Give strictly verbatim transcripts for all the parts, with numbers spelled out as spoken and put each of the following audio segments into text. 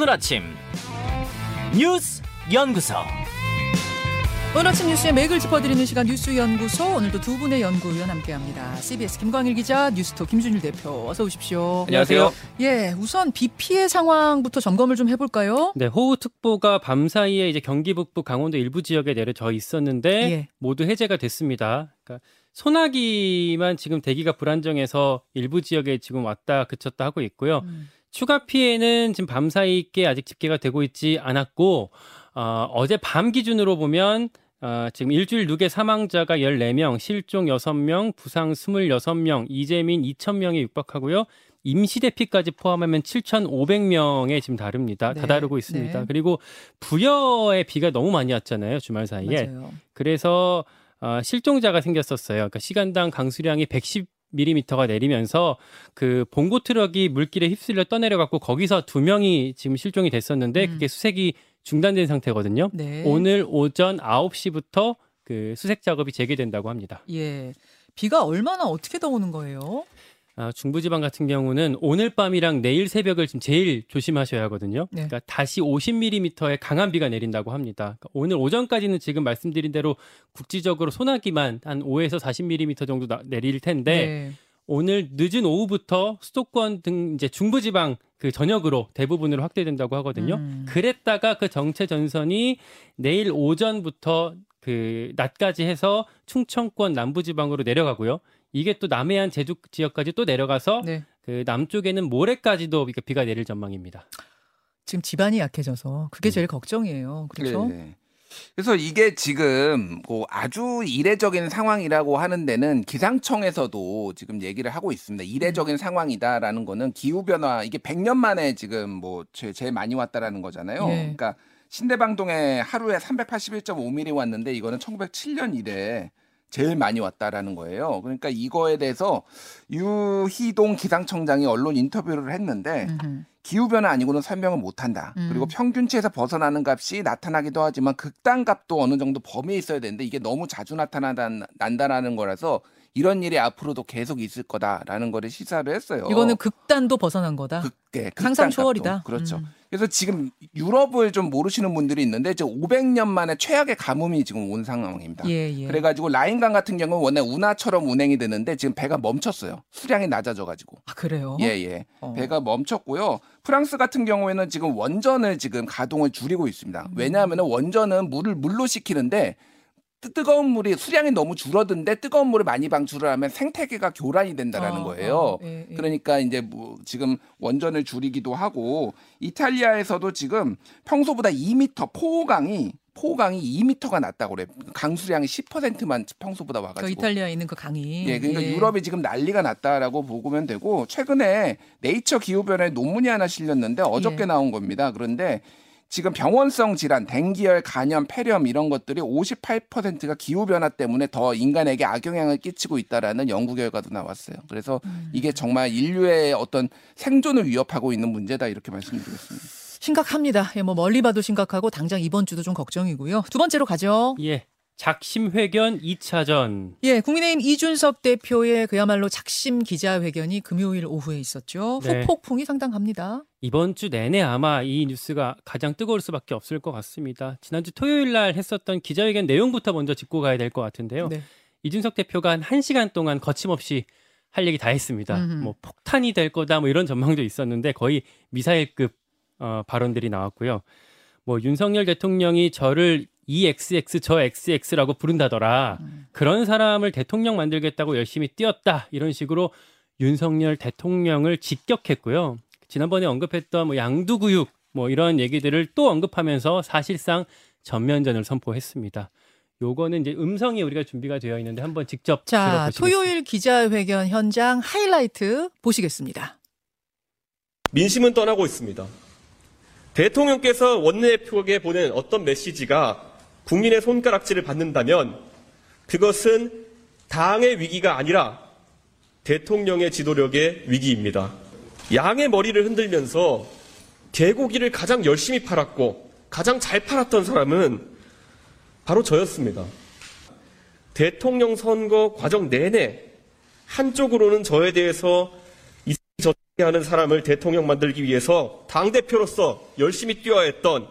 오늘 아침 뉴스 연구소. 오늘 아침 뉴스의 맥을 짚어드리는 시간 뉴스 연구소. 오늘도 두 분의 연구위원 함께합니다. 씨비에스 김광일 기자, 뉴스톱 김준일 대표, 어서 오십시오. 안녕하세요. 예, 우선 비 피해 상황부터 점검을 좀 해볼까요? 네, 호우특보가 밤 사이에 이제 경기 북부 강원도 일부 지역에 내려져 있었는데 예. 모두 해제가 됐습니다. 그러니까 소나기만 지금 대기가 불안정해서 일부 지역에 지금 왔다 그쳤다 하고 있고요. 음. 추가 피해는 지금 밤 사이께 아직 집계가 되고 있지 않았고. 어, 어제 밤 기준으로 보면 어, 지금 일주일 누계 사망자가 열네 명, 실종 여섯 명, 부상 스물여섯 명, 이재민 이천 명에 육박하고요. 임시대피까지 포함하면 칠천오백 명에 지금 다릅니다. 네, 다다르고 있습니다. 네. 그리고 부여에 비가 너무 많이 왔잖아요. 주말 사이에. 맞아요. 그래서 어, 실종자가 생겼었어요. 그러니까 시간당 강수량이 백십 밀리미터가 내리면서 그 봉고 트럭이 물길에 휩쓸려 떠내려갔고 거기서 두 명이 지금 실종이 됐었는데 음. 그게 수색이 중단된 상태거든요. 네. 오늘 오전 아홉 시부터 그 수색 작업이 재개된다고 합니다. 예, 비가 얼마나 어떻게 더 오는 거예요? 아, 중부지방 같은 경우는 오늘 밤이랑 내일 새벽을 지금 제일 조심하셔야 하거든요. 네. 그러니까 다시 오십 밀리미터의 강한 비가 내린다고 합니다. 그러니까 오늘 오전까지는 지금 말씀드린 대로 국지적으로 소나기만 한 오에서 사십 밀리미터 정도 나, 내릴 텐데 네. 오늘 늦은 오후부터 수도권 등 이제 중부지방 그 전역으로 대부분으로 확대된다고 하거든요. 음. 그랬다가 그 정체 전선이 내일 오전부터 그 낮까지 해서 충청권 남부지방으로 내려가고요. 이게 또 남해안 제주 지역까지 또 내려가서 네. 그 남쪽에는 모레까지도 비가 내릴 전망입니다. 지금 집안이 약해져서 그게 음. 제일 걱정이에요. 그렇죠? 네네. 그래서 이게 지금 뭐 아주 이례적인 상황이라고 하는 데는 기상청에서도 지금 얘기를 하고 있습니다. 이례적인 상황이다라는 거는 기후변화, 이게 백 년 만에 지금 뭐 제일 많이 왔다라는 거잖아요. 네. 그러니까 신대방동에 하루에 삼백팔십일 점 오 밀리미터 왔는데 이거는 천구백칠 년 이래 제일 많이 왔다라는 거예요. 그러니까 이거에 대해서 유희동 기상청장이 언론 인터뷰를 했는데 음흠. 기후변화 아니고는 설명을 못한다. 음. 그리고 평균치에서 벗어나는 값이 나타나기도 하지만 극단값도 어느 정도 범위에 있어야 되는데 이게 너무 자주 나타난다는 거라서 이런 일이 앞으로도 계속 있을 거다라는 거를 시사를 했어요. 이거는 극단도 벗어난 거다? 극, 네, 상상 초월이다? 그렇죠. 음. 그래서 지금 유럽을 좀 모르시는 분들이 있는데 이제 오백 년 만에 최악의 가뭄이 지금 온 상황입니다. 예, 예. 그래가지고 라인강 같은 경우는 원래 운하처럼 운행이 되는데 지금 배가 멈췄어요. 수량이 낮아져가지고. 아, 그래요? 예, 예. 어. 배가 멈췄고요. 프랑스 같은 경우에는 지금 원전을 지금 가동을 줄이고 있습니다. 왜냐하면 원전은 물을 물로 식히는데 뜨거운 물이 수량이 너무 줄어든데 뜨거운 물을 많이 방출을 하면 생태계가 교란이 된다라는 거예요. 아, 예, 예. 그러니까 이제 뭐 지금 원전을 줄이기도 하고 이탈리아에서도 지금 평소보다 이 미터 포호강이 포호강이 이 미터가 낮다고 그래. 강수량이 십 퍼센트만 평소보다 와가지고. 그 이탈리아에 있는 그 강이. 예, 그러니까 예. 유럽이 지금 난리가 났다라고 보면 되고 최근에 네이처 기후변화에 논문이 하나 실렸는데 어저께 예. 나온 겁니다. 그런데 지금 병원성 질환, 댕기열, 간염, 폐렴 이런 것들이 오십팔 퍼센트가 기후변화 때문에 더 인간에게 악영향을 끼치고 있다라는 연구 결과도 나왔어요. 그래서 음. 이게 정말 인류의 어떤 생존을 위협하고 있는 문제다 이렇게 말씀드리겠습니다. 심각합니다. 예, 뭐 멀리 봐도 심각하고 당장 이번 주도 좀 걱정이고요. 두 번째로 가죠. 예. 작심회견 이 차전. 예, 국민의힘 이준석 대표의 그야말로 작심 기자회견이 금요일 오후에 있었죠. 네. 후폭풍이 상당합니다. 이번 주 내내 아마 이 뉴스가 가장 뜨거울 수밖에 없을 것 같습니다. 지난주 토요일 날 했었던 기자회견 내용부터 먼저 짚고 가야 될 것 같은데요. 네. 이준석 대표가 한 1시간 동안 거침없이 할 얘기 다 했습니다. 음흠. 뭐 폭탄이 될 거다 뭐 이런 전망도 있었는데 거의 미사일급 어, 발언들이 나왔고요. 뭐 윤석열 대통령이 저를 이엑스엑스 저 엑스엑스라고 부른다더라. 음. 그런 사람을 대통령 만들겠다고 열심히 뛰었다. 이런 식으로 윤석열 대통령을 직격했고요. 지난번에 언급했던 뭐 양두구육 뭐 이런 얘기들을 또 언급하면서 사실상 전면전을 선포했습니다. 요거는 이제 음성이 우리가 준비가 되어 있는데 한번 직접 자, 들어보시겠습니다. 토요일 기자회견 현장 하이라이트 보시겠습니다. 민심은 떠나고 있습니다. 대통령께서 원내대표에게 보낸 어떤 메시지가 국민의 손가락질을 받는다면 그것은 당의 위기가 아니라 대통령의 지도력의 위기입니다. 양의 머리를 흔들면서 개고기를 가장 열심히 팔았고 가장 잘 팔았던 사람은 바로 저였습니다. 대통령 선거 과정 내내 한쪽으로는 저에 대해서 이 X 하는 사람을 대통령 만들기 위해서 당대표로서 열심히 뛰어야 했던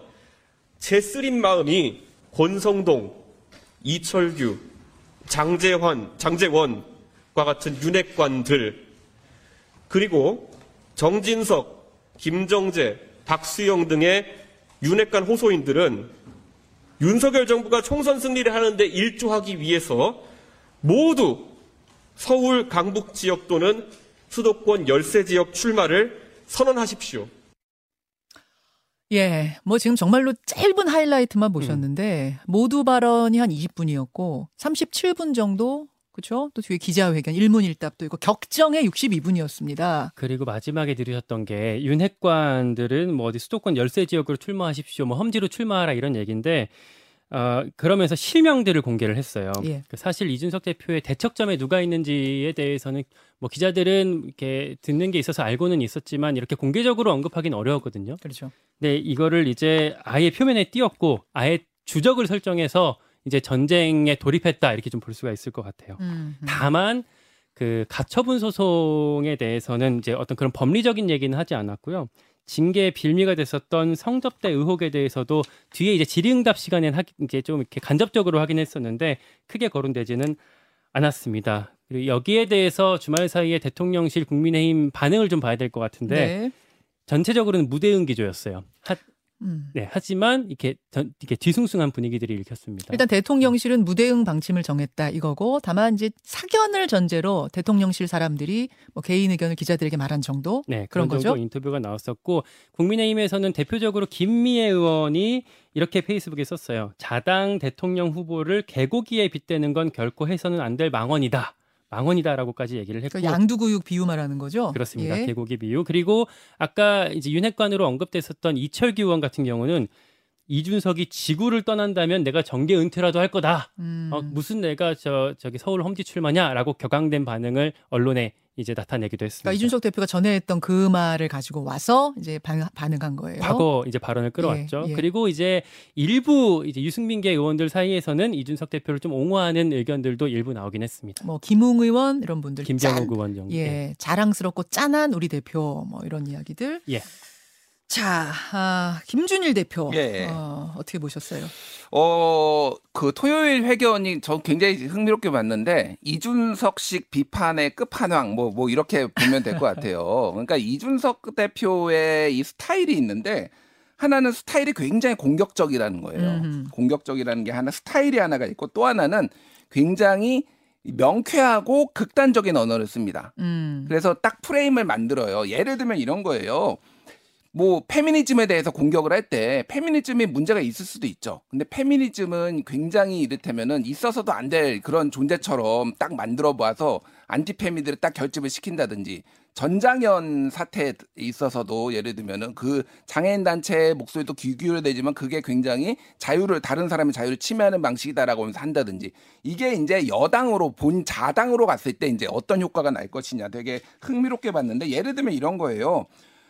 제 쓰린 마음이 권성동, 이철규, 장재환, 장재원과 같은 윤핵관들, 그리고 정진석, 김정재, 박수영 등의 윤핵관 호소인들은 윤석열 정부가 총선 승리를 하는데 일조하기 위해서 모두 서울 강북 지역 또는 수도권 열세 지역 출마를 선언하십시오. 예, 뭐 지금 정말로 짧은 하이라이트만 보셨는데 음. 모두 발언이 한 이십 분이었고 삼십칠 분 정도, 그렇죠? 또 뒤에 기자회견, 일문일답도 있고 격정에 육십이 분이었습니다. 그리고 마지막에 들으셨던 게 윤핵관들은 뭐 어디 수도권 열세 지역으로 출마하십시오, 뭐 험지로 출마하라 이런 얘기인데 어, 그러면서 실명들을 공개를 했어요. 예. 사실 이준석 대표의 대척점에 누가 있는지에 대해서는 뭐 기자들은 이렇게 듣는 게 있어서 알고는 있었지만 이렇게 공개적으로 언급하기는 어려웠거든요. 그렇죠. 근데 이거를 이제 아예 표면에 띄었고 아예 주적을 설정해서 이제 전쟁에 돌입했다 이렇게 좀 볼 수가 있을 것 같아요. 음, 음. 다만 그 가처분 소송에 대해서는 이제 어떤 그런 법리적인 얘기는 하지 않았고요. 징계 빌미가 됐었던 성접대 의혹에 대해서도 뒤에 이제 질의응답 시간에는 이제 좀 이렇게 간접적으로 확인했었는데 크게 거론되지는 않았습니다. 그리고 여기에 대해서 주말 사이에 대통령실 국민의힘 반응을 좀 봐야 될 것 같은데 네. 전체적으로는 무대응 기조였어요. 하, 음. 네, 하지만 이렇게, 전, 이렇게 뒤숭숭한 분위기들이 일으켰습니다. 일단 대통령실은 무대응 방침을 정했다 이거고, 다만 이제 사견을 전제로 대통령실 사람들이 뭐 개인 의견을 기자들에게 말한 정도, 네, 그런, 그런 거죠. 정도 인터뷰가 나왔었고, 국민의힘에서는 대표적으로 김미애 의원이 이렇게 페이스북에 썼어요. 자당 대통령 후보를 개고기에 빗대는 건 결코 해서는 안 될 망언이다. 망언이다라고까지 얘기를 했고, 그러니까 양두구육 비유 말하는 거죠? 그렇습니다. 예. 개고기 비유. 그리고 아까 이제 윤핵관으로 언급됐었던 이철규 의원 같은 경우는 이준석이 지구를 떠난다면 내가 정계 은퇴라도 할 거다. 음. 어, 무슨 내가 저 저기 서울 험지 출마냐라고 격앙된 반응을 언론에 이제 나타내기도 했습니다. 그러니까 이준석 대표가 전에 했던 그 말을 가지고 와서 이제 반, 반응한 거예요. 과거 이제 발언을 끌어왔죠. 예, 예. 그리고 이제 일부 이제 유승민계 의원들 사이에서는 이준석 대표를 좀 옹호하는 의견들도 일부 나오긴 했습니다. 뭐 김웅 의원 이런 분들, 김경우 의원 정도. 예, 예, 자랑스럽고 짠한 우리 대표 뭐 이런 이야기들. 예. 자, 아, 김준일 대표 예. 어, 어떻게 보셨어요? 어, 그 토요일 회견이 저 굉장히 흥미롭게 봤는데 이준석식 비판의 끝판왕 뭐, 뭐 이렇게 보면 될 것 같아요. 그러니까 이준석 대표의 이 스타일이 있는데 하나는 스타일이 굉장히 공격적이라는 거예요. 음흠. 공격적이라는 게 하나, 스타일이 하나가 있고 또 하나는 굉장히 명쾌하고 극단적인 언어를 씁니다. 음. 그래서 딱 프레임을 만들어요. 예를 들면 이런 거예요. 뭐 페미니즘에 대해서 공격을 할 때 페미니즘이 문제가 있을 수도 있죠. 근데 페미니즘은 굉장히 이를테면은 있어서도 안 될 그런 존재처럼 딱 만들어 봐서 안티페미들을 딱 결집을 시킨다든지, 전장현 사태에 있어서도 예를 들면은 그 장애인 단체의 목소리도 귀 기울여대지만 그게 굉장히 자유를, 다른 사람의 자유를 침해하는 방식이다라고 하면서 한다든지, 이게 이제 여당으로 본 자당으로 갔을 때 이제 어떤 효과가 날 것이냐 되게 흥미롭게 봤는데, 예를 들면 이런 거예요.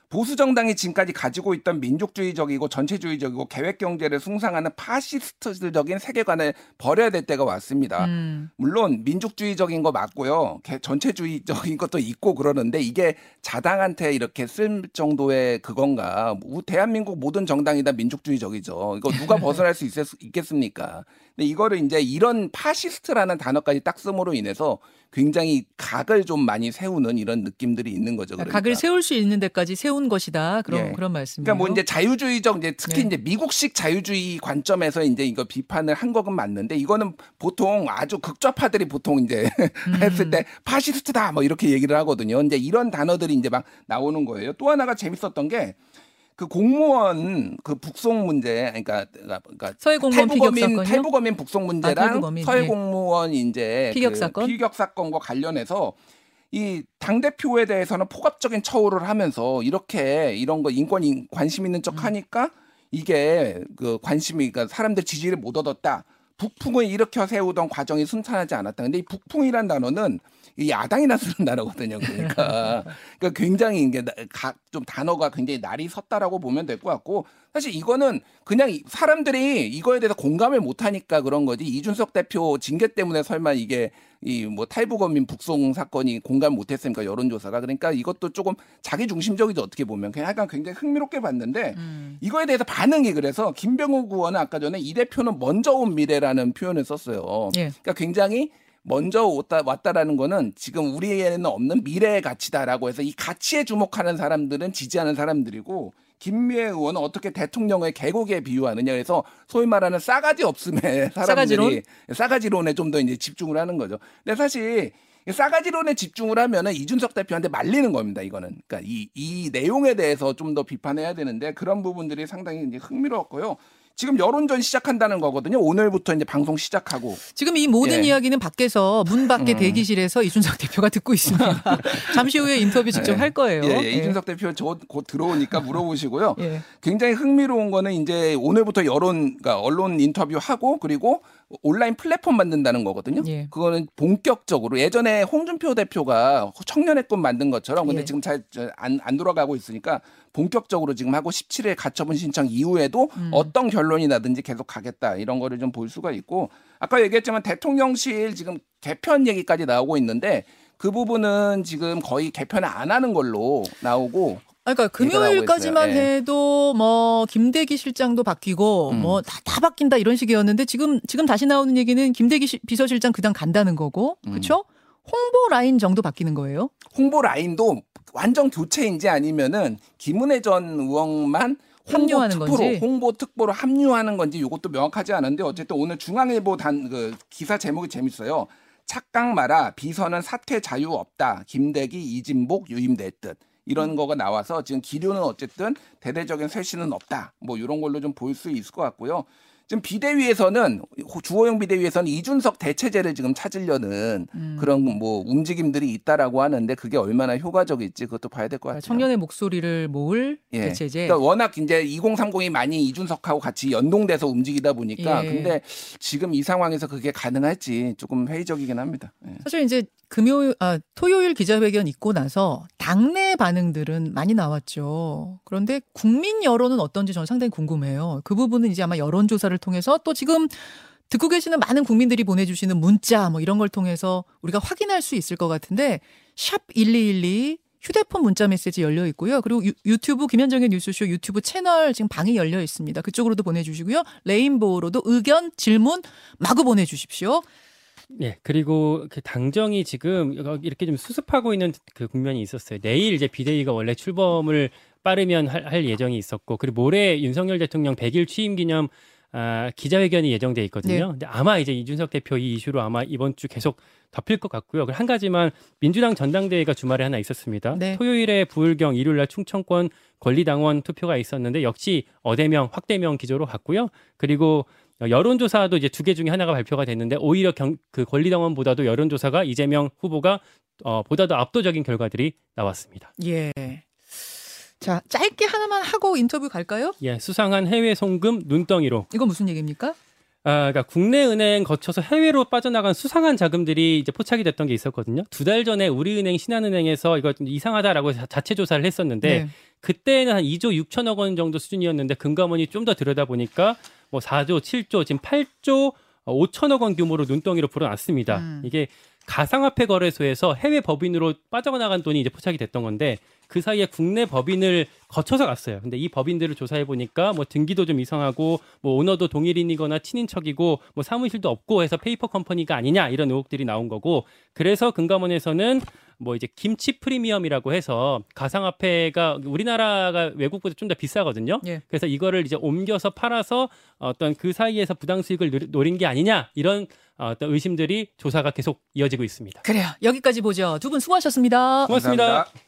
보수 정당이 지금까지 가지고 있던 민족주의적이고 전체주의적이고 계획경제를 숭상하는 파시스트적인 세계관을 버려야 될 때가 왔습니다. 음. 물론 민족주의적인 거 맞고요. 전체주의적인 것도 있고 그러는데 이게 자당한테 이렇게 쓸 정도의 그건가. 대한민국 모든 정당이 다 민족주의적이죠. 이거 누가 벗어날 수 있을 수 있겠습니까? 근데 이거를 이제 이런 파시스트라는 단어까지 딱 씀으로 인해서 굉장히 각을 좀 많이 세우는 이런 느낌들이 있는 거죠. 그러니까. 각을 세울 수 있는 데까지 세운 것이다. 그런, 예. 그런 말씀이에요. 그러니까 뭐 이제 자유주의적, 이제 특히 네. 이제 미국식 자유주의 관점에서 이제 이거 비판을 한 거는 맞는데, 이거는 보통 아주 극좌파들이 보통 이제 음. 했을 때 파시스트다 뭐 이렇게 얘기를 하거든요. 이제 이런 단어들이 이제 막 나오는 거예요. 또 하나가 재밌었던 게 그 공무원 그 북송 문제, 그러니까, 그러니까 서해 공무원 피격사건, 탈북어민 북송 문제랑 아, 탈북어민, 서해 네. 공무원 이제 피격사건, 그 피격사건과 관련해서 이 당 대표에 대해서는 폭압적인 처우를 하면서 이렇게 이런 거 인권 관심 있는 척 하니까 음. 이게 그 관심이, 그러니까 사람들 지지를 못 얻었다. 북풍을 일으켜 세우던 과정이 순탄하지 않았다. 근데 이 북풍이란 단어는 야당이 나서는 나라거든요. 그러니까, 그러니까 굉장히 이게 각 좀 단어가 굉장히 날이 섰다라고 보면 될 것 같고, 사실 이거는 그냥 사람들이 이거에 대해서 공감을 못하니까 그런 거지. 이준석 대표 징계 때문에 설마 이게 이 뭐 탈북어민 북송 사건이 공감 못했습니까? 여론조사가. 그러니까 이것도 조금 자기중심적이죠, 어떻게 보면. 그냥 약간 굉장히 흥미롭게 봤는데 음. 이거에 대해서 반응이, 그래서 김병욱 의원은 아까 전에 이 대표는 먼저 온 미래라는 표현을 썼어요. 예. 그러니까 굉장히 먼저 왔다, 왔다라는 거는 지금 우리에는 없는 미래의 가치다라고 해서 이 가치에 주목하는 사람들은 지지하는 사람들이고, 김미애 의원은 어떻게 대통령의 계곡에 비유하느냐 해서 소위 말하는 싸가지 없음에 사람들이 싸가지론에 좀 더 이제 집중을 하는 거죠. 근데 사실 싸가지론에 집중을 하면은 이준석 대표한테 말리는 겁니다, 이거는. 그러니까 이, 이 내용에 대해서 좀 더 비판해야 되는데 그런 부분들이 상당히 이제 흥미로웠고요. 지금 여론전 시작한다는 거거든요. 오늘부터 이제 방송 시작하고. 지금 이 모든 예. 이야기는 밖에서 문 밖의 음. 대기실에서 이준석 대표가 듣고 있습니다. 잠시 후에 인터뷰 직접 예. 할 거예요. 예. 예. 이준석 대표 저 곧 들어오니까 물어보시고요. 예. 굉장히 흥미로운 거는 이제 오늘부터 여론, 그러니까 언론 인터뷰하고 그리고 온라인 플랫폼 만든다는 거거든요. 예. 그거는 본격적으로 예전에 홍준표 대표가 청년회권 만든 것처럼, 근데 예. 지금 잘 안 안 돌아가고 있으니까 본격적으로 지금 하고 십칠 일 가처분 신청 이후에도 음. 어떤 결론이 나든지 계속 가겠다, 이런 거를 좀 볼 수가 있고, 아까 얘기했지만 대통령실 지금 개편 얘기까지 나오고 있는데 그 부분은 지금 거의 개편을 안 하는 걸로 나오고. 그러니까 금요일까지만 해도 뭐 김대기 실장도 바뀌고 음. 뭐 다 다 바뀐다 이런 식이었는데 지금 지금 다시 나오는 얘기는 김대기 시, 비서실장 그냥 간다는 거고, 음. 그렇죠? 홍보 라인 정도 바뀌는 거예요? 홍보 라인도 완전 교체인지 아니면은 김은혜 전 의원만 홍보 특보로, 홍보 특보로 합류하는 건지 이것도 명확하지 않은데, 어쨌든 오늘 중앙일보 단 그 기사 제목이 재밌어요. 착각 마라, 비서는 사퇴 자유 없다. 김대기, 이진복 유임될 듯. 이런 거가 나와서 지금 기류는 어쨌든 대대적인 쇄신은 없다, 뭐 이런 걸로 좀 볼 수 있을 것 같고요. 지금 비대위에서는, 주호영 비대위에서는 이준석 대체제를 지금 찾으려는 음. 그런 뭐 움직임들이 있다라고 하는데 그게 얼마나 효과적일지 그것도 봐야 될 것 같아요. 청년의 목소리를 모을 예. 대체제. 그러니까 워낙 이제 이공삼공이 많이 이준석하고 같이 연동돼서 움직이다 보니까 예. 근데 지금 이 상황에서 그게 가능할지 조금 회의적이긴 합니다. 예. 사실 이제 금요일, 아, 토요일 기자회견 있고 나서 당내 반응들은 많이 나왔죠. 그런데 국민 여론은 어떤지 저는 상당히 궁금해요. 그 부분은 이제 아마 여론조사를 통해서, 또 지금 듣고 계시는 많은 국민들이 보내주시는 문자 뭐 이런 걸 통해서 우리가 확인할 수 있을 것 같은데, 샵 일이일이 휴대폰 문자 메시지 열려 있고요. 그리고 유, 유튜브 김현정의 뉴스쇼 유튜브 채널 지금 방이 열려 있습니다. 그쪽으로도 보내주시고요. 레인보우로도 의견, 질문 마구 보내주십시오. 예, 그리고 그 당정이 지금 이렇게 좀 수습하고 있는 그 국면이 있었어요. 내일 이제 비대위가 원래 출범을 빠르면 할, 할 예정이 있었고, 그리고 모레 윤석열 대통령 백일 취임 기념 아, 기자회견이 예정돼 있거든요. 네. 근데 아마 이제 이준석 대표 이 이슈로 아마 이번 주 계속 덮일 것 같고요. 한 가지만, 민주당 전당대회가 주말에 하나 있었습니다. 네. 토요일에 부울경, 일요일날 충청권 권리당원 투표가 있었는데 역시 어대명, 확대명 기조로 갔고요. 그리고 여론조사도 이제 두 개 중에 하나가 발표가 됐는데 오히려 경, 그 권리당원보다도 여론조사가 이재명 후보가 어, 보다 더 압도적인 결과들이 나왔습니다. 예. 자, 짧게 하나만 하고 인터뷰 갈까요? 예, 수상한 해외 송금 눈덩이로. 이거 무슨 얘기입니까? 아, 그러니까 국내 은행 거쳐서 해외로 빠져나간 수상한 자금들이 이제 포착이 됐던 게 있었거든요. 두 달 전에 우리은행, 신한은행에서 이거 좀 이상하다라고 해서 자체 조사를 했었는데 네. 그때는 한 이조 육천억 원 정도 수준이었는데 금감원이 좀 더 들여다보니까 뭐 사조, 칠조, 지금 팔조 오천억 원 규모로 눈덩이로 불어났습니다. 음. 이게 가상화폐 거래소에서 해외 법인으로 빠져나간 돈이 이제 포착이 됐던 건데 그 사이에 국내 법인을 거쳐서 갔어요. 근데 이 법인들을 조사해 보니까 뭐 등기도 좀 이상하고 뭐 오너도 동일인이거나 친인척이고 뭐 사무실도 없고 해서 페이퍼 컴퍼니가 아니냐 이런 의혹들이 나온 거고, 그래서 금감원에서는 뭐 이제 김치 프리미엄이라고 해서 가상화폐가 우리나라가 외국보다 좀 더 비싸거든요. 예. 그래서 이거를 이제 옮겨서 팔아서 어떤 그 사이에서 부당 수익을 노린 게 아니냐 이런 어떤 의심들이 조사가 계속 이어지고 있습니다. 그래요. 여기까지 보죠. 두 분 수고하셨습니다. 고맙습니다. 감사합니다.